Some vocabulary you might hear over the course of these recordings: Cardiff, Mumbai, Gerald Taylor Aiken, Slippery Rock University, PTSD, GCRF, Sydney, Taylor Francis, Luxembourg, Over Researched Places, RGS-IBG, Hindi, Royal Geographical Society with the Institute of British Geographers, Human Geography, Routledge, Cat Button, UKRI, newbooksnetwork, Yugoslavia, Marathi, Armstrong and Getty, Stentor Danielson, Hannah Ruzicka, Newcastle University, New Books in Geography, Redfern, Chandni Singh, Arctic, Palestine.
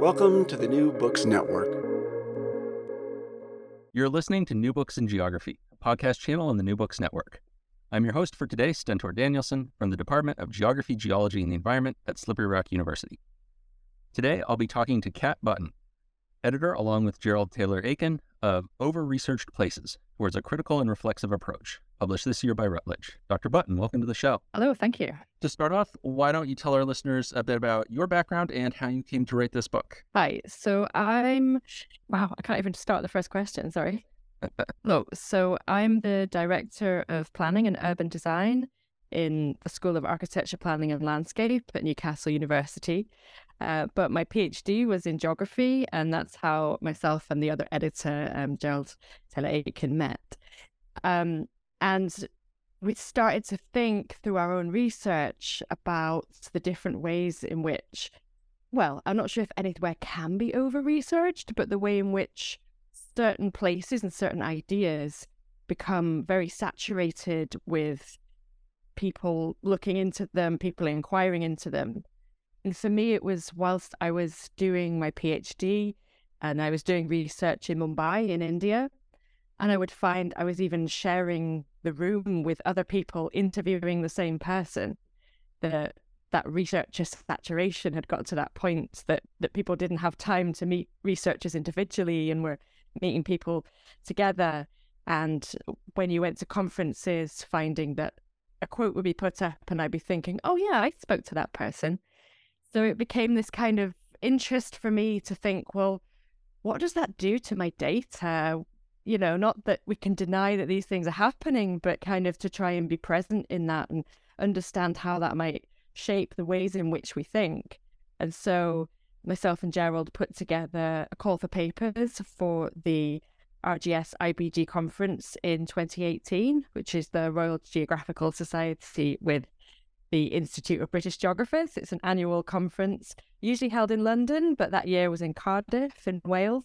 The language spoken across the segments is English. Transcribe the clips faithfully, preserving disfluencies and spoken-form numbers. Welcome to the New Books Network. You're listening to New Books in Geography, a podcast channel on the New Books Network. I'm your host for today, Stentor Danielson, from the Department of Geography, Geology, and the Environment at Slippery Rock University. Today, I'll be talking to Cat Button, editor along with Gerald Taylor Aiken of Over Researched Places: Towards a Critical and Reflexive Approach, published this year by Routledge. Doctor Button, welcome to the show. Hello, thank you. To start off, why don't you tell our listeners a bit about your background and how you came to write this book? Hi, so I'm, wow, I can't even start the first question, sorry. Look, so I'm the Director of Planning and Urban Design in the School of Architecture, Planning and Landscape at Newcastle University. Uh, but my PhD was in geography, and that's how myself and the other editor, um, Gerald Taylor Aiken, met. Um, and we started to think through our own research about the different ways in which, well, I'm not sure if anywhere can be over-researched, but the way in which certain places and certain ideas become very saturated with people looking into them, people inquiring into them. And for me, it was whilst I was doing my PhD and I was doing research in Mumbai in India, and I would find I was even sharing the room with other people interviewing the same person, that that researcher saturation had got to that point that, that people didn't have time to meet researchers individually and were meeting people together. And when you went to conferences, finding that a quote would be put up and I'd be thinking, oh yeah, I spoke to that person. So it became this kind of interest for me to think, well, what does that do to my data? You know, not that we can deny that these things are happening, but kind of to try and be present in that and understand how that might shape the ways in which we think. And so myself and Gerald put together a call for papers for the R G S I B G conference in twenty eighteen, which is the Royal Geographical Society with the Institute of British Geographers. It's an annual conference, usually held in London, but that year was in Cardiff in Wales.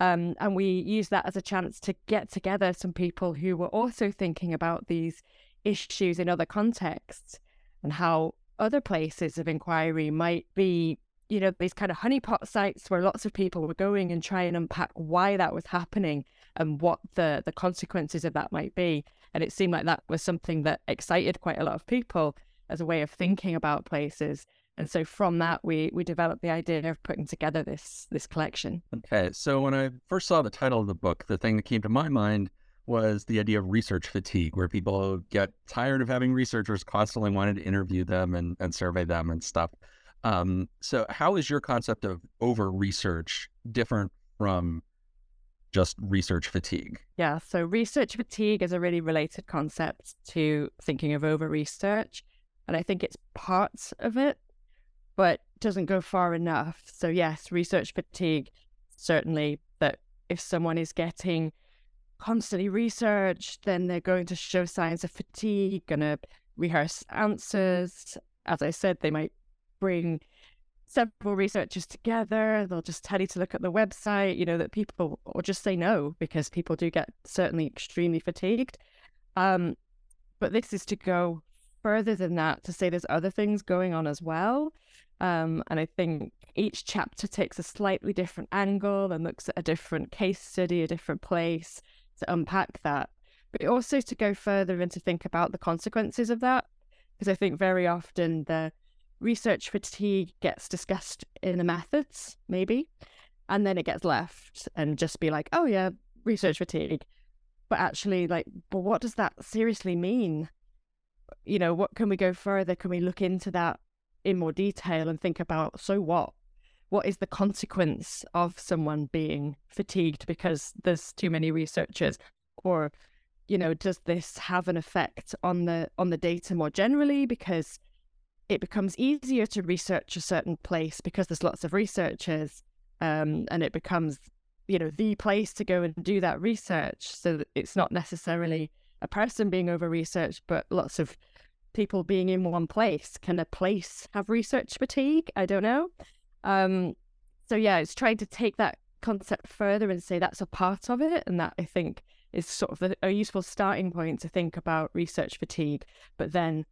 Um, and we used that as a chance to get together some people who were also thinking about these issues in other contexts and how other places of inquiry might be, you know, these kind of honeypot sites where lots of people were going, and try and unpack why that was happening and what the, the consequences of that might be. And it seemed like that was something that excited quite a lot of people as a way of thinking about places. And so from that, we we developed the idea of putting together this this collection. Okay, so when I first saw the title of the book, the thing that came to my mind was the idea of research fatigue, where people get tired of having researchers constantly wanting to interview them and, and survey them and stuff. Um, so how is your concept of over-research different from just research fatigue? Yeah, so research fatigue is a really related concept to thinking of over-research. And I think it's parts of it, but doesn't go far enough. So yes, research fatigue, certainly, that if someone is getting constantly researched, then they're going to show signs of fatigue, going to rehearse answers. As I said, they might bring several researchers together. They'll just tell you to look at the website, you know, that people, or just say no, because people do get certainly extremely fatigued. Um, but this is to go further than that, to say there's other things going on as well. Um, and I think each chapter takes a slightly different angle and looks at a different case study, a different place to unpack that. But also to go further and to think about the consequences of that, because I think very often the research fatigue gets discussed in the methods, maybe, and then it gets left and just be like, oh yeah, research fatigue. But actually, like, but what does that seriously mean? You know, what can we go further? Can we look into that in more detail and think about, so what? What is the consequence of someone being fatigued because there's too many researchers? Or, you know, does this have an effect on the on the data more generally? Because it becomes easier to research a certain place because there's lots of researchers, um, and it becomes, you know, the place to go and do that research. So that it's not necessarily a person being over-researched, but lots of people being in one place. Can a place have research fatigue? I don't know. Um, so yeah, it's trying to take that concept further and say that's a part of it, and that I think is sort of a useful starting point to think about research fatigue. But then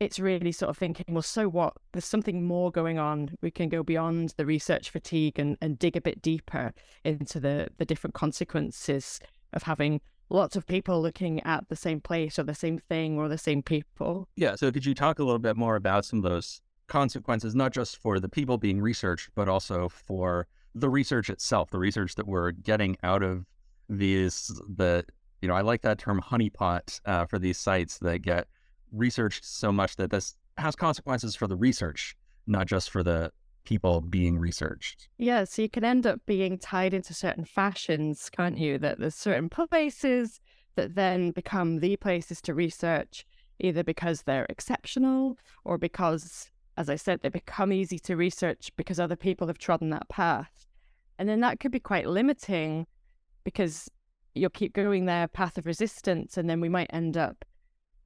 it's really sort of thinking, well, so what? There's something more going on. We can go beyond the research fatigue and, and dig a bit deeper into the, the different consequences of having lots of people looking at the same place or the same thing or the same people. Yeah, so could you talk a little bit more about some of those consequences, not just for the people being researched, but also for the research itself, the research that we're getting out of these, the, you know, I like that term honeypot uh, for these sites that get researched so much that this has consequences for the research, not just for the people being researched. Yeah, so you can end up being tied into certain fashions, can't you? That there's certain places that then become the places to research, either because they're exceptional or because, as I said, they become easy to research because other people have trodden that path. And then that could be quite limiting because you'll keep going their path of resistance, and then we might end up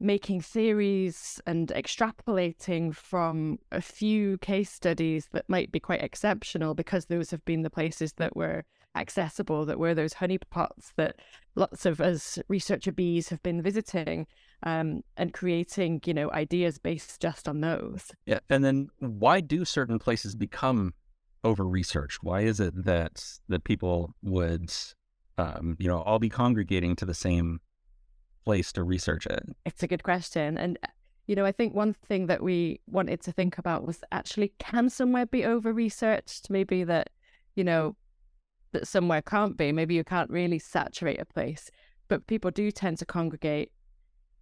making theories and extrapolating from a few case studies that might be quite exceptional because those have been the places that were accessible, that were those honeypots that lots of us researcher bees have been visiting, um, and creating, you know, ideas based just on those. Yeah. And then why do certain places become over-researched? Why is it that that people would, um, you know, all be congregating to the same place to research it? It's a good question. And, you know, I think one thing that we wanted to think about was actually, can somewhere be over-researched? Maybe that, you know, that somewhere can't be. Maybe you can't really saturate a place, but people do tend to congregate.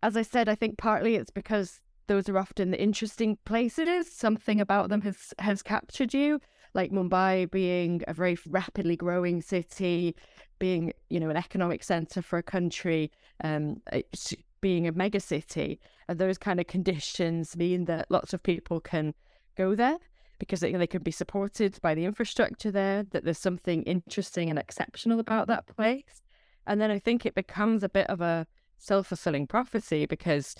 As I said, I think partly it's because those are often the interesting places. Something about them has, has captured you, like Mumbai being a very rapidly growing city, being, you know, an economic centre for a country, um, being a mega city. And those kind of conditions mean that lots of people can go there because they, they can be supported by the infrastructure there, that there's something interesting and exceptional about that place. And then I think it becomes a bit of a self-fulfilling prophecy because,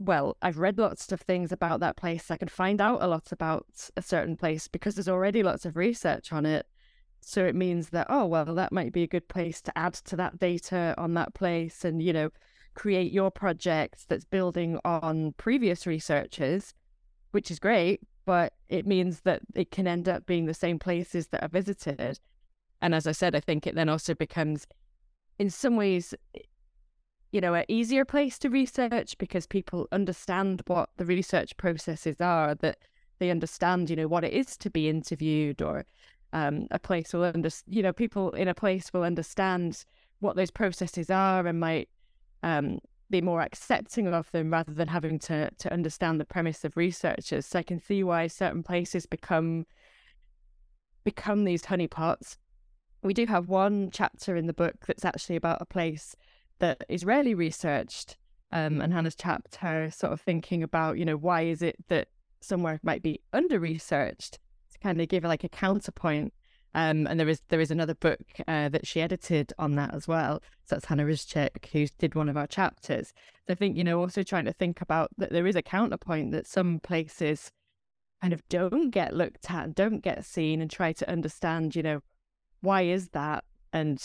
well, I've read lots of things about that place. I can find out a lot about a certain place because there's already lots of research on it. So it means that, oh, well, that might be a good place to add to that data on that place and, you know, create your project that's building on previous researchers, which is great, but it means that it can end up being the same places that are visited. And as I said, I think it then also becomes, in some ways, you know, an easier place to research because people understand what the research processes are, that they understand, you know, what it is to be interviewed, or um, a place will understand, you know, people in a place will understand what those processes are and might um, be more accepting of them rather than having to, to understand the premise of researchers. So I can see why certain places become, become these honeypots. We do have one chapter in the book that's actually about a place that is rarely researched, um, and Hannah's chapter sort of thinking about, you know, why is it that somewhere might be under-researched, to kind of give like a counterpoint. Um, and there is there is another book uh, that she edited on that as well. So that's Hannah Ruzicka, who did one of our chapters. So I think, you know, also trying to think about that there is a counterpoint, that some places kind of don't get looked at, don't get seen, and try to understand, you know, why is that? And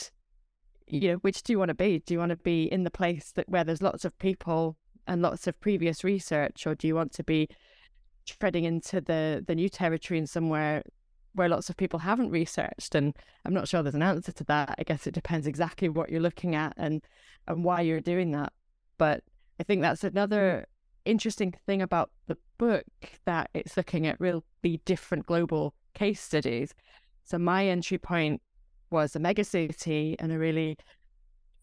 you know, which do you want to be? Do you want to be in the place that where there's lots of people and lots of previous research, or do you want to be treading into the, the new territory in somewhere where lots of people haven't researched? And I'm not sure there's an answer to that. I guess it depends exactly what you're looking at and, and why you're doing that. But I think that's another interesting thing about the book, that it's looking at really different global case studies. So my entry point was a megacity and a really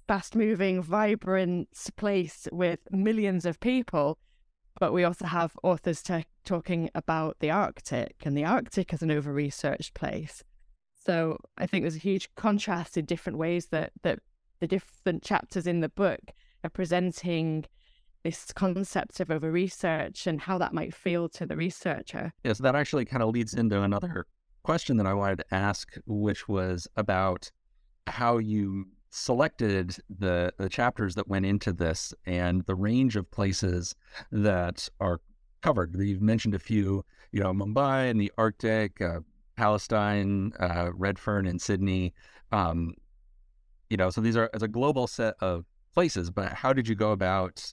fast-moving, vibrant place with millions of people. But we also have authors t- talking about the Arctic, and the Arctic is an over-researched place. So I think there's a huge contrast in different ways that, that the different chapters in the book are presenting this concept of over research and how that might feel to the researcher. Yes, yeah, so that actually kind of leads into another question that I wanted to ask, which was about how you selected the, the chapters that went into this and the range of places that are covered. You've mentioned a few, you know, Mumbai and the Arctic, uh, Palestine, uh, Redfern and Sydney. Um, you know, so these are as a global set of places, but how did you go about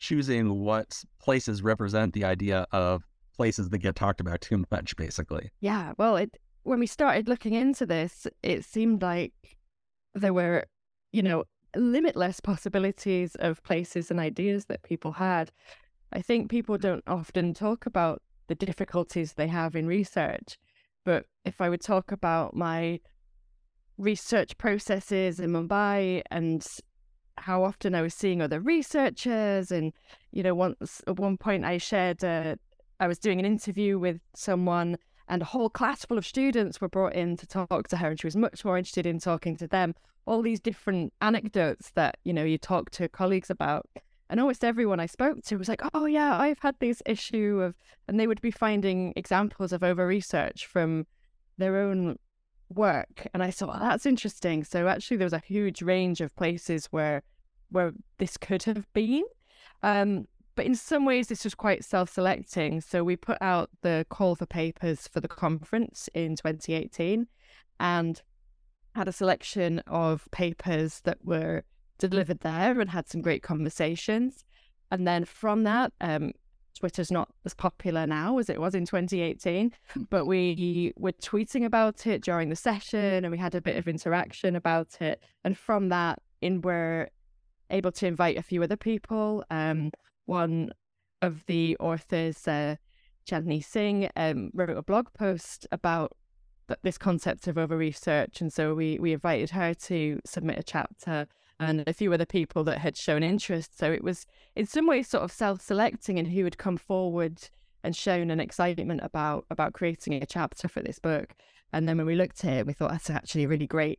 choosing what places represent the idea of places that get talked about too much, basically? Yeah, well, it when we started looking into this, it seemed like there were, you know, limitless possibilities of places and ideas that people had. I think people don't often talk about the difficulties they have in research, but if I would talk about my research processes in Mumbai and how often I was seeing other researchers, and, you know, once at one point I shared, uh, I was doing an interview with someone and a whole class full of students were brought in to talk to her, and she was much more interested in talking to them. All these different anecdotes that, you know, you talk to colleagues about. And almost everyone I spoke to was like, oh yeah, I've had this issue of, and they would be finding examples of over-research from their own work. And I thought, oh, that's interesting. So actually there was a huge range of places where where this could have been. Um, but in some ways this was quite self-selecting. So we put out the call for papers for the conference in twenty eighteen and had a selection of papers that were delivered there and had some great conversations. And then from that, um, Twitter's not as popular now as it was in twenty eighteen, but we were tweeting about it during the session and we had a bit of interaction about it. And from that, in we're able to invite a few other people. Um, one of the authors, uh, Chandni Singh, um, wrote a blog post about th- this concept of over-research. And so we, we invited her to submit a chapter, and a few other people that had shown interest. So it was in some ways sort of self-selecting in who had come forward and shown an excitement about about creating a chapter for this book. And then when we looked at it, we thought that's actually a really great,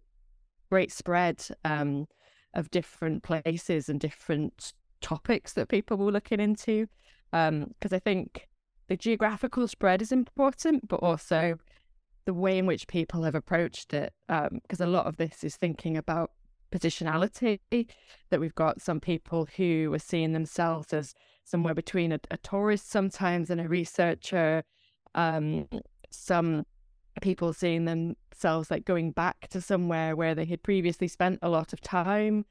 great spread um, of different places and different topics that people were looking into. Because um, I think the geographical spread is important, but also the way in which people have approached it. Because um, a lot of this is thinking about positionality, that we've got some people who are seeing themselves as somewhere between a, a tourist sometimes and a researcher, um, some people seeing themselves like going back to somewhere where they had previously spent a lot of time.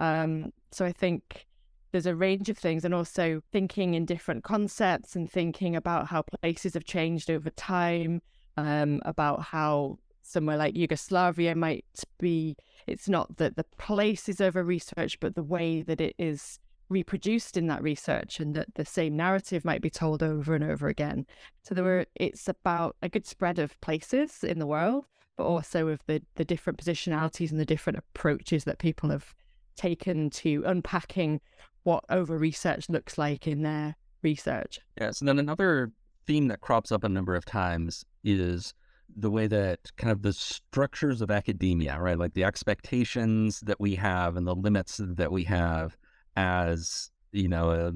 Um, so I think there's a range of things, and also thinking in different concepts and thinking about how places have changed over time, um, about how somewhere like Yugoslavia might be, it's not that the place is over-researched, but the way that it is reproduced in that research, and that the same narrative might be told over and over again. So there were, it's about a good spread of places in the world, but also of the, the different positionalities and the different approaches that people have taken to unpacking what over-research looks like in their research. Yes, and then another theme that crops up a number of times is the way that kind of the structures of academia, right? Like the expectations that we have and the limits that we have as, you know, a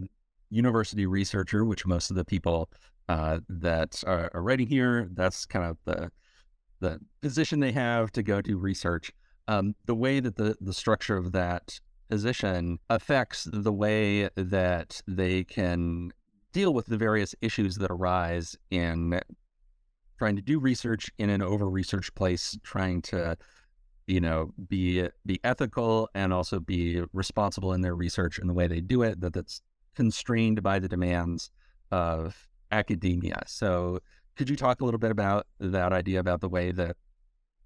university researcher, which most of the people uh, that are, are writing here, that's kind of the the position they have to go do research. Um, the way that the, the structure of that position affects the way that they can deal with the various issues that arise in trying to do research in an over-researched place, trying to, you know, be be ethical and also be responsible in their research and the way they do it, that that's constrained by the demands of academia. So could you talk a little bit about that idea, about the way that,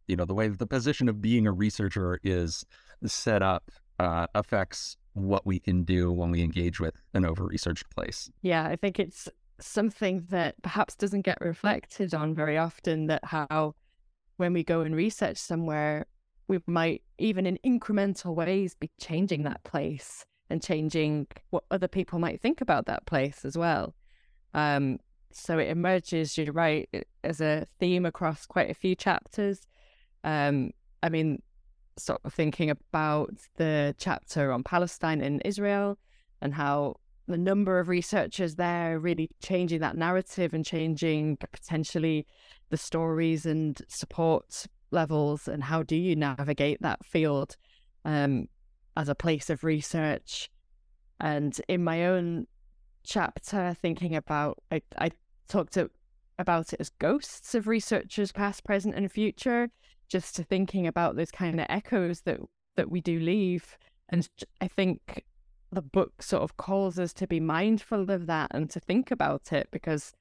you know, the way the position of being a researcher is set up uh, affects what we can do when we engage with an over-researched place? Yeah, I think it's something that perhaps doesn't get reflected on very often, that how when we go and research somewhere, we might even in incremental ways be changing that place and changing what other people might think about that place as well. Um, so it emerges, you're right, as a theme across quite a few chapters. Um, I mean, sort of thinking about the chapter on Palestine and Israel and how the number of researchers there really changing that narrative and changing potentially the stories and support levels, and how do you navigate that field um, as a place of research. And in my own chapter, thinking about, I, I talked to, about it as ghosts of researchers past, present and future, just to thinking about those kind of echoes that that we do leave. And I think the book sort of calls us to be mindful of that and to think about it, because,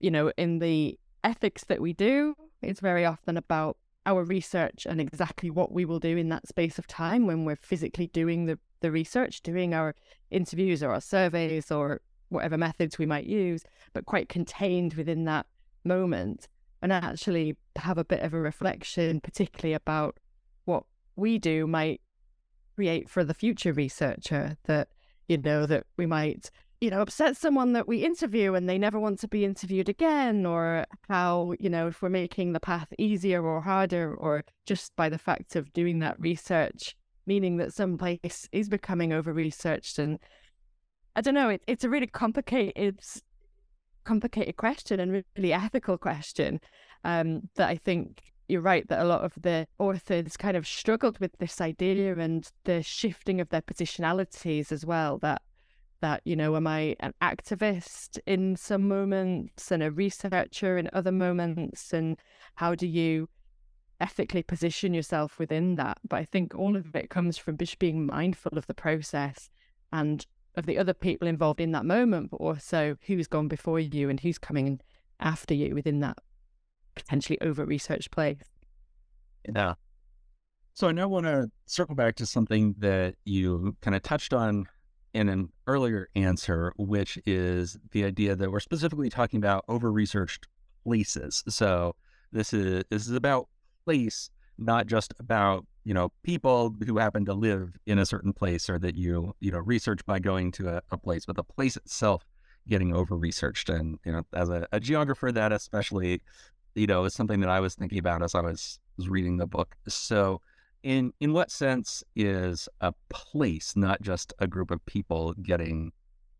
you know, in the ethics that we do, it's very often about our research and exactly what we will do in that space of time when we're physically doing the, the research, doing our interviews or our surveys or whatever methods we might use, but quite contained within that moment. And actually have a bit of a reflection, particularly about what we do might create for the future researcher, that, you know, that we might, you know, upset someone that we interview and they never want to be interviewed again, or how, you know, if we're making the path easier or harder, or just by the fact of doing that research, meaning that some place is becoming over-researched. And I don't know, it, it's a really complicated, complicated question and really ethical question um, that I think you're right that a lot of the authors kind of struggled with this idea and the shifting of their positionalities as well, that, that, you know, am I an activist in some moments and a researcher in other moments, and how do you ethically position yourself within that? But I think all of it comes from just being mindful of the process and of the other people involved in that moment, but also who's gone before you and who's coming after you within that potentially over-researched place. Yeah. So I now want to circle back to something that you kind of touched on in an earlier answer, which is the idea that we're specifically talking about over-researched places. So this is this is about place, not just about, you know, people who happen to live in a certain place, or that you, you know, research by going to a, a place, but the place itself getting over-researched. And, you know, as a, a geographer, that especially, you know, is something that I was thinking about as I was, was reading the book. So in, in what sense is a place not just a group of people getting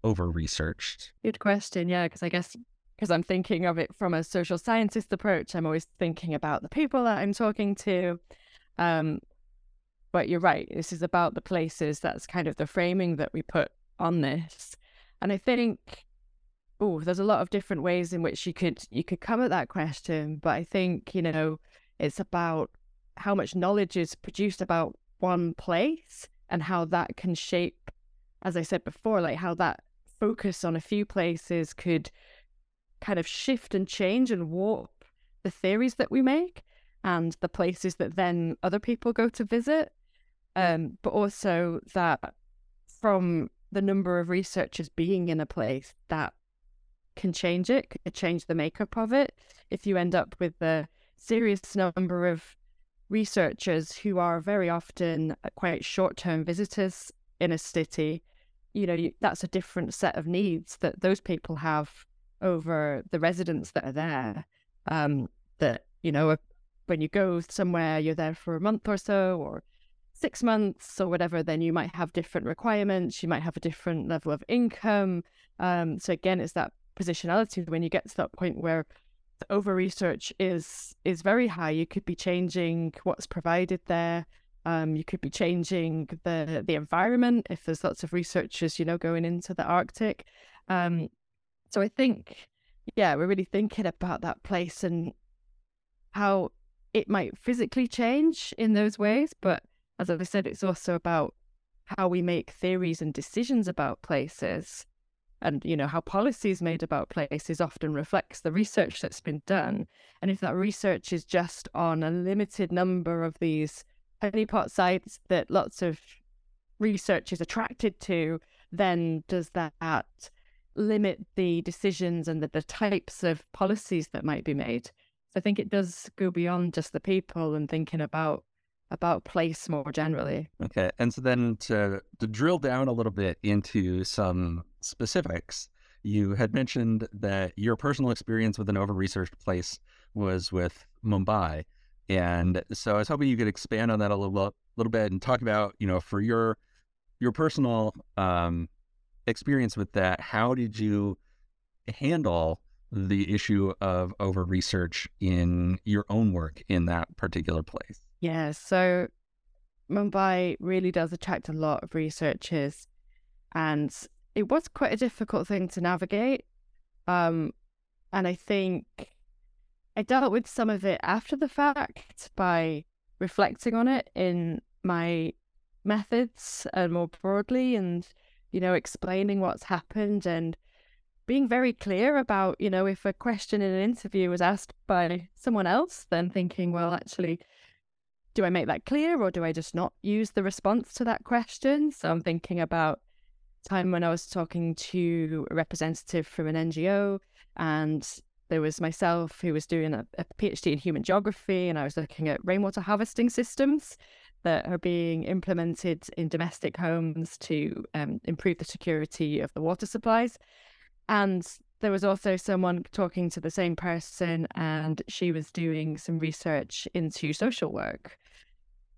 over-researched? Good question. Yeah, because I guess because I'm thinking of it from a social scientist approach, I'm always thinking about the people that I'm talking to. Um, but you're right, this is about the places. That's kind of the framing that we put on this. And I think, oh, there's a lot of different ways in which you could you could come at that question. But I think, you know, it's about how much knowledge is produced about one place and how that can shape, as I said before, like how that focus on a few places could kind of shift and change and warp the theories that we make and the places that then other people go to visit, um, but also that from the number of researchers being in a place, that can change it, can change the makeup of it. If you end up with a serious number of researchers who are very often quite short-term visitors in a city, you know, you, that's a different set of needs that those people have over the residents that are there, um, that, you know, are, when you go somewhere, you're there for a month or so, or six months or whatever, then you might have different requirements. You might have a different level of income. Um, so again, it's that positionality. When you get to that point where the over-research is, is very high, you could be changing what's provided there. Um, you could be changing the, the environment if there's lots of researchers, you know, going into the Arctic. Um, so I think, yeah, we're really thinking about that place and how it might physically change in those ways, but as I said, it's also about how we make theories and decisions about places, and, you know, how policies made about places often reflects the research that's been done. And if that research is just on a limited number of these honeypot sites that lots of research is attracted to, then does that limit the decisions and the, the types of policies that might be made? I think it does go beyond just the people and thinking about about place more generally. Okay, and so then to, to drill down a little bit into some specifics, you had mentioned that your personal experience with an over-researched place was with Mumbai. And so I was hoping you could expand on that a little, little bit and talk about, you know, for your your personal um, experience with that, how did you handle the issue of over research in your own work in that particular place? Yeah, so Mumbai really does attract a lot of researchers, and it was quite a difficult thing to navigate. Um, and I think I dealt with some of it after the fact by reflecting on it in my methods and more broadly, and, you know, explaining what's happened and being very clear about, you know, if a question in an interview was asked by someone else, then thinking, well, actually, do I make that clear or do I just not use the response to that question? So I'm thinking about time when I was talking to a representative from an N G O, and there was myself who was doing a, a PhD in human geography, and I was looking at rainwater harvesting systems that are being implemented in domestic homes to um, improve the security of the water supplies. And there was also someone talking to the same person, and she was doing some research into social work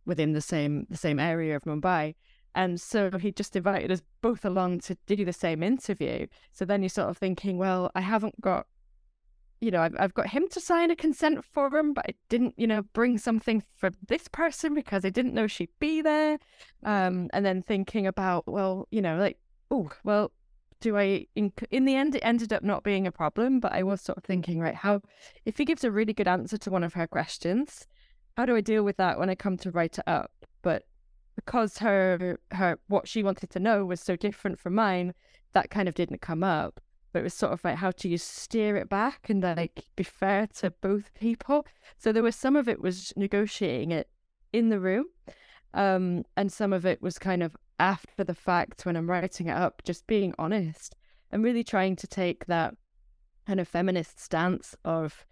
within the same the same area of Mumbai. And so he just invited us both along to do the same interview. So then you're sort of thinking, well, I haven't got, you know, I've, I've got him to sign a consent form, but I didn't, you know, bring something for this person because I didn't know she'd be there. Um, and then thinking about, well, you know, like, oh, well, do I, in, in the end, it ended up not being a problem, but I was sort of thinking, right, how, if he gives a really good answer to one of her questions, how do I deal with that when I come to write it up? But because her her what she wanted to know was so different from mine, that kind of didn't come up. But it was sort of like, how do you steer it back and like be fair to both people? So there was some of it was negotiating it in the room, um, and some of it was kind of after the fact when I'm writing it up, just being honest and really trying to take that kind of feminist stance of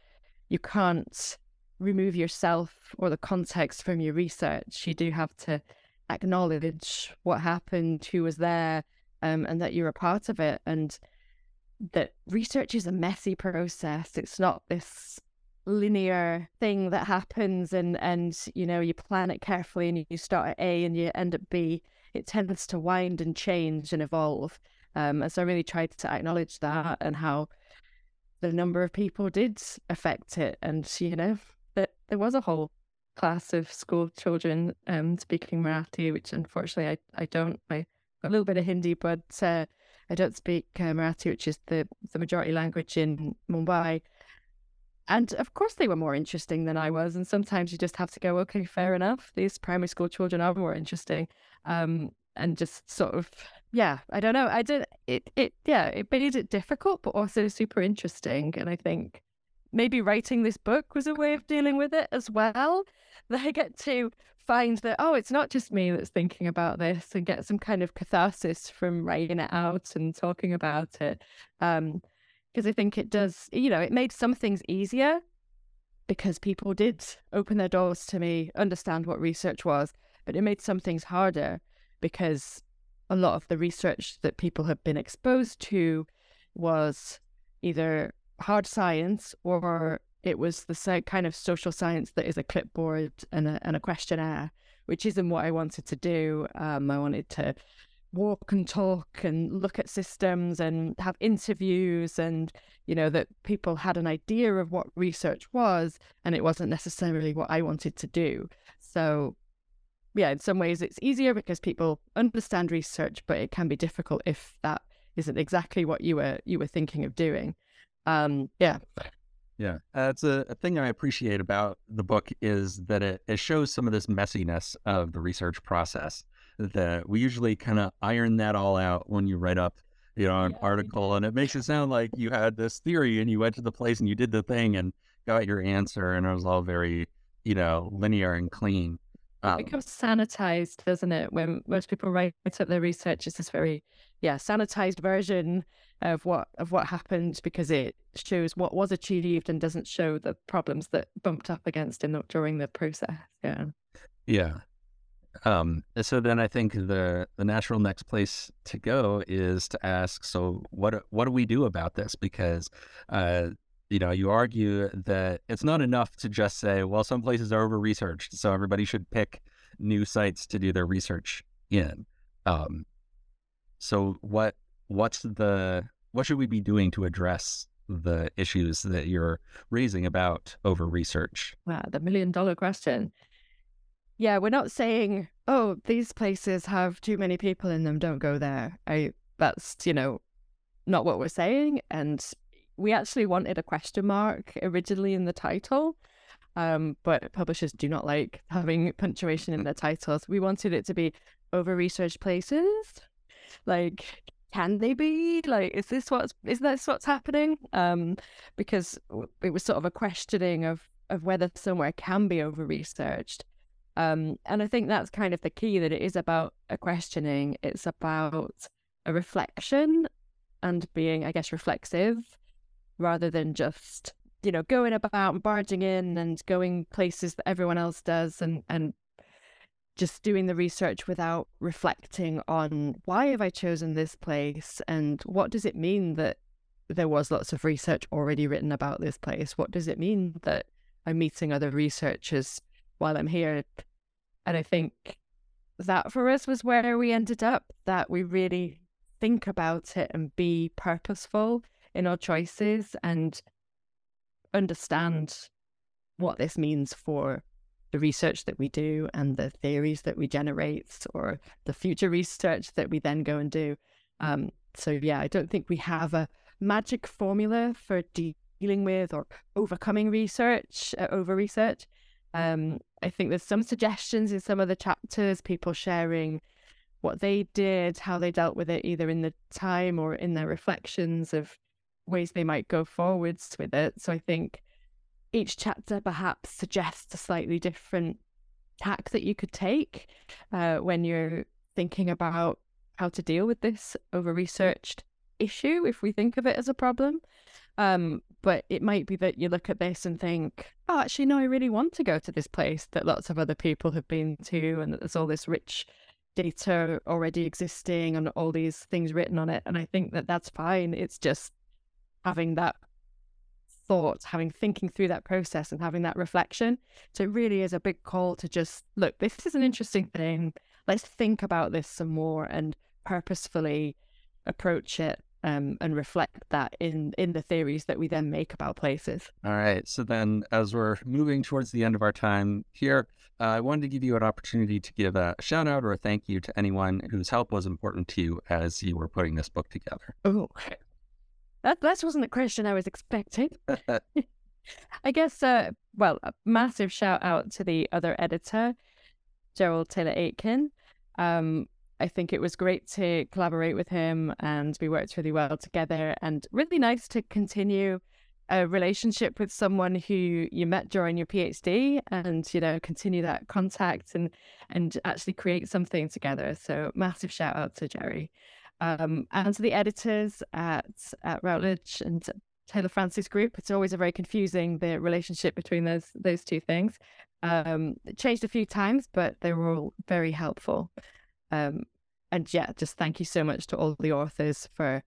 you can't remove yourself or the context from your research. You do have to acknowledge what happened, who was there, um, and that you're a part of it, and that research is a messy process. It's not this linear thing that happens and and you know, you plan it carefully and you start at A and you end at B. It tends to wind and change and evolve, um, and so I really tried to acknowledge that and how the number of people did affect it, and you know that there was a whole class of school children um, speaking Marathi, which unfortunately I, I don't. I got a little bit of Hindi, but uh, I don't speak uh, Marathi, which is the, the majority language in Mumbai. And of course they were more interesting than I was. And sometimes you just have to go, okay, fair enough. These primary school children are more interesting. Um, and just sort of, yeah, I don't know. I did it, it, yeah, it made it difficult, but also super interesting. And I think maybe writing this book was a way of dealing with it as well. That I get to find that, oh, it's not just me that's thinking about this, and get some kind of catharsis from writing it out and talking about it. Um, because I think it does, you know, it made some things easier because people did open their doors to me, understand what research was, but it made some things harder because a lot of the research that people have been exposed to was either hard science or it was the kind of social science that is a clipboard and a, and a questionnaire, which isn't what I wanted to do. Um, I wanted to walk and talk and look at systems and have interviews, and, you know, that people had an idea of what research was, and it wasn't necessarily what I wanted to do. So, yeah, in some ways it's easier because people understand research, but it can be difficult if that isn't exactly what you were you were thinking of doing. Um, yeah. Yeah, that's uh, a, a thing I appreciate about the book is that it, it shows some of this messiness of the research process. That we usually kind of iron that all out when you write up, you know, an yeah, article, and it makes it sound like you had this theory and you went to the place and you did the thing and got your answer, and it was all very, you know, linear and clean. Um, it becomes sanitized, doesn't it? When most people write up their research, it's this very, yeah, sanitized version of what of what happened, because it shows what was achieved and doesn't show the problems that bumped up against in the, during the process. Yeah. Yeah. Um, so then I think the, the natural next place to go is to ask, so what, what do we do about this? Because, uh, you know, you argue that it's not enough to just say, well, some places are over-researched, so everybody should pick new sites to do their research in. Um, so what, what's the what should we be doing to address the issues that you're raising about over research? Wow, the million dollar question. Yeah, we're not saying, oh, these places have too many people in them, don't go there. I, that's, you know, not what we're saying. And we actually wanted a question mark originally in the title, um, but publishers do not like having punctuation in their titles. We wanted it to be over-researched places. Like, can they be? Like, is this what's, is this what's happening? Um, because it was sort of a questioning of, of whether somewhere can be over-researched. Um, and I think that's kind of the key, that it is about a questioning. It's about a reflection and being, I guess, reflexive rather than just, you know, going about and barging in and going places that everyone else does and, and just doing the research without reflecting on why have I chosen this place and what does it mean that there was lots of research already written about this place? What does it mean that I'm meeting other researchers while I'm here? And I think that for us was where we ended up, that we really think about it and be purposeful in our choices and understand what this means for the research that we do and the theories that we generate or the future research that we then go and do. Um, so yeah, I don't think we have a magic formula for de- dealing with or overcoming research, uh, over research. Um, I think there's some suggestions in some of the chapters, people sharing what they did, how they dealt with it, either in the time or in their reflections of ways they might go forwards with it. So I think each chapter perhaps suggests a slightly different tack that you could take uh, when you're thinking about how to deal with this over-researched issue, if we think of it as a problem. Um, but it might be that you look at this and think, oh, actually, no, I really want to go to this place that lots of other people have been to and that there's all this rich data already existing and all these things written on it. And I think that that's fine. It's just having that thought, having thinking through that process and having that reflection. So it really is a big call to just, look, this is an interesting thing. Let's think about this some more and purposefully approach it. Um, and reflect that in, in the theories that we then make about places. All right. So then as we're moving towards the end of our time here, uh, I wanted to give you an opportunity to give a shout out or a thank you to anyone whose help was important to you as you were putting this book together. Oh, that, that wasn't the question I was expecting. I guess, uh, well, a massive shout out to the other editor, Gerald Taylor Aiken. Um, I think it was great to collaborate with him and we worked really well together, and really nice to continue a relationship with someone who you met during your PhD and, you know, continue that contact and, and actually create something together. So massive shout out to Jerry um, and to the editors at, at Routledge and Taylor Francis group. It's always a very confusing, the relationship between those, those two things. Um, it changed a few times, but they were all very helpful. Um, And yeah, just thank you so much to all the authors for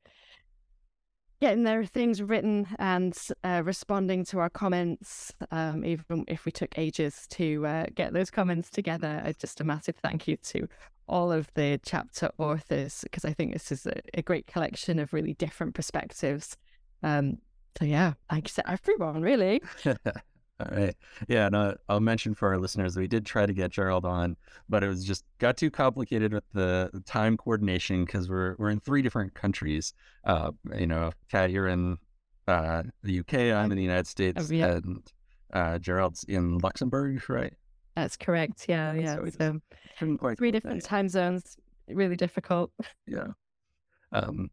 getting their things written and uh, responding to our comments, um, even if we took ages to uh, get those comments together. Uh, just a massive thank you to all of the chapter authors, because I think this is a, a great collection of really different perspectives. Um, so yeah, thanks to everyone, really. All right. Yeah, and no, I'll mention for our listeners, we did try to get Gerald on, but it was just got too complicated with the time coordination because we're we're in three different countries. Uh, you know, Kat, you're in uh, the U K, I'm in the United States, oh, yeah. and uh, Gerald's in Luxembourg, right? That's correct. Yeah, yeah. So so quite three different that. time zones, really difficult. Yeah. Um,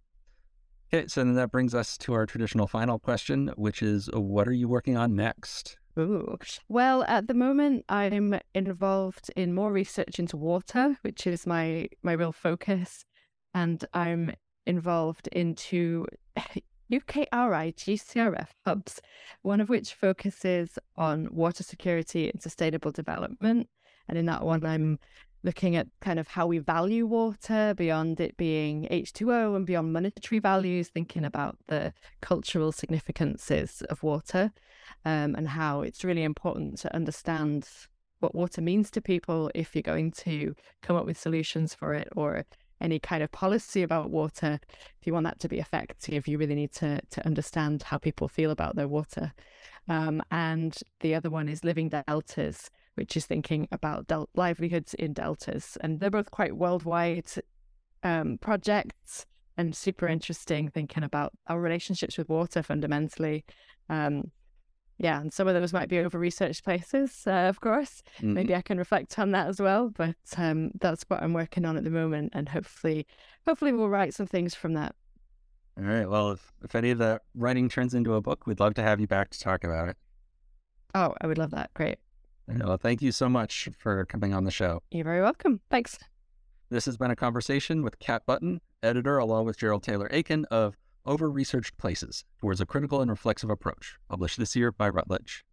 okay, so then that brings us to our traditional final question, which is, what are you working on next? Ooh. Well, at the moment, I'm involved in more research into water, which is my, my real focus. And I'm involved into U K R I G C R F hubs, one of which focuses on water security and sustainable development. And in that one, I'm looking at kind of how we value water beyond it being H two O and beyond monetary values, thinking about the cultural significances of water um, and how it's really important to understand what water means to people if you're going to come up with solutions for it or any kind of policy about water. If you want that to be effective, you really need to to understand how people feel about their water. Um, and the other one is Living Deltas, which is thinking about del- livelihoods in deltas. And they're both quite worldwide um, projects and super interesting, thinking about our relationships with water fundamentally. Um, yeah, and some of those might be over-researched places, uh, of course. Mm-hmm. Maybe I can reflect on that as well, but um, that's what I'm working on at the moment, and hopefully hopefully we'll write some things from that. All right, well, if, if any of the writing turns into a book, we'd love to have you back to talk about it. Oh, I would love that. Great. Well, thank you so much for coming on the show. You're very welcome. Thanks. This has been a conversation with Cat Button, editor, along with Gerald Taylor Aiken of Over Researched Places: Towards a Critical and Reflexive Approach, published this year by Routledge.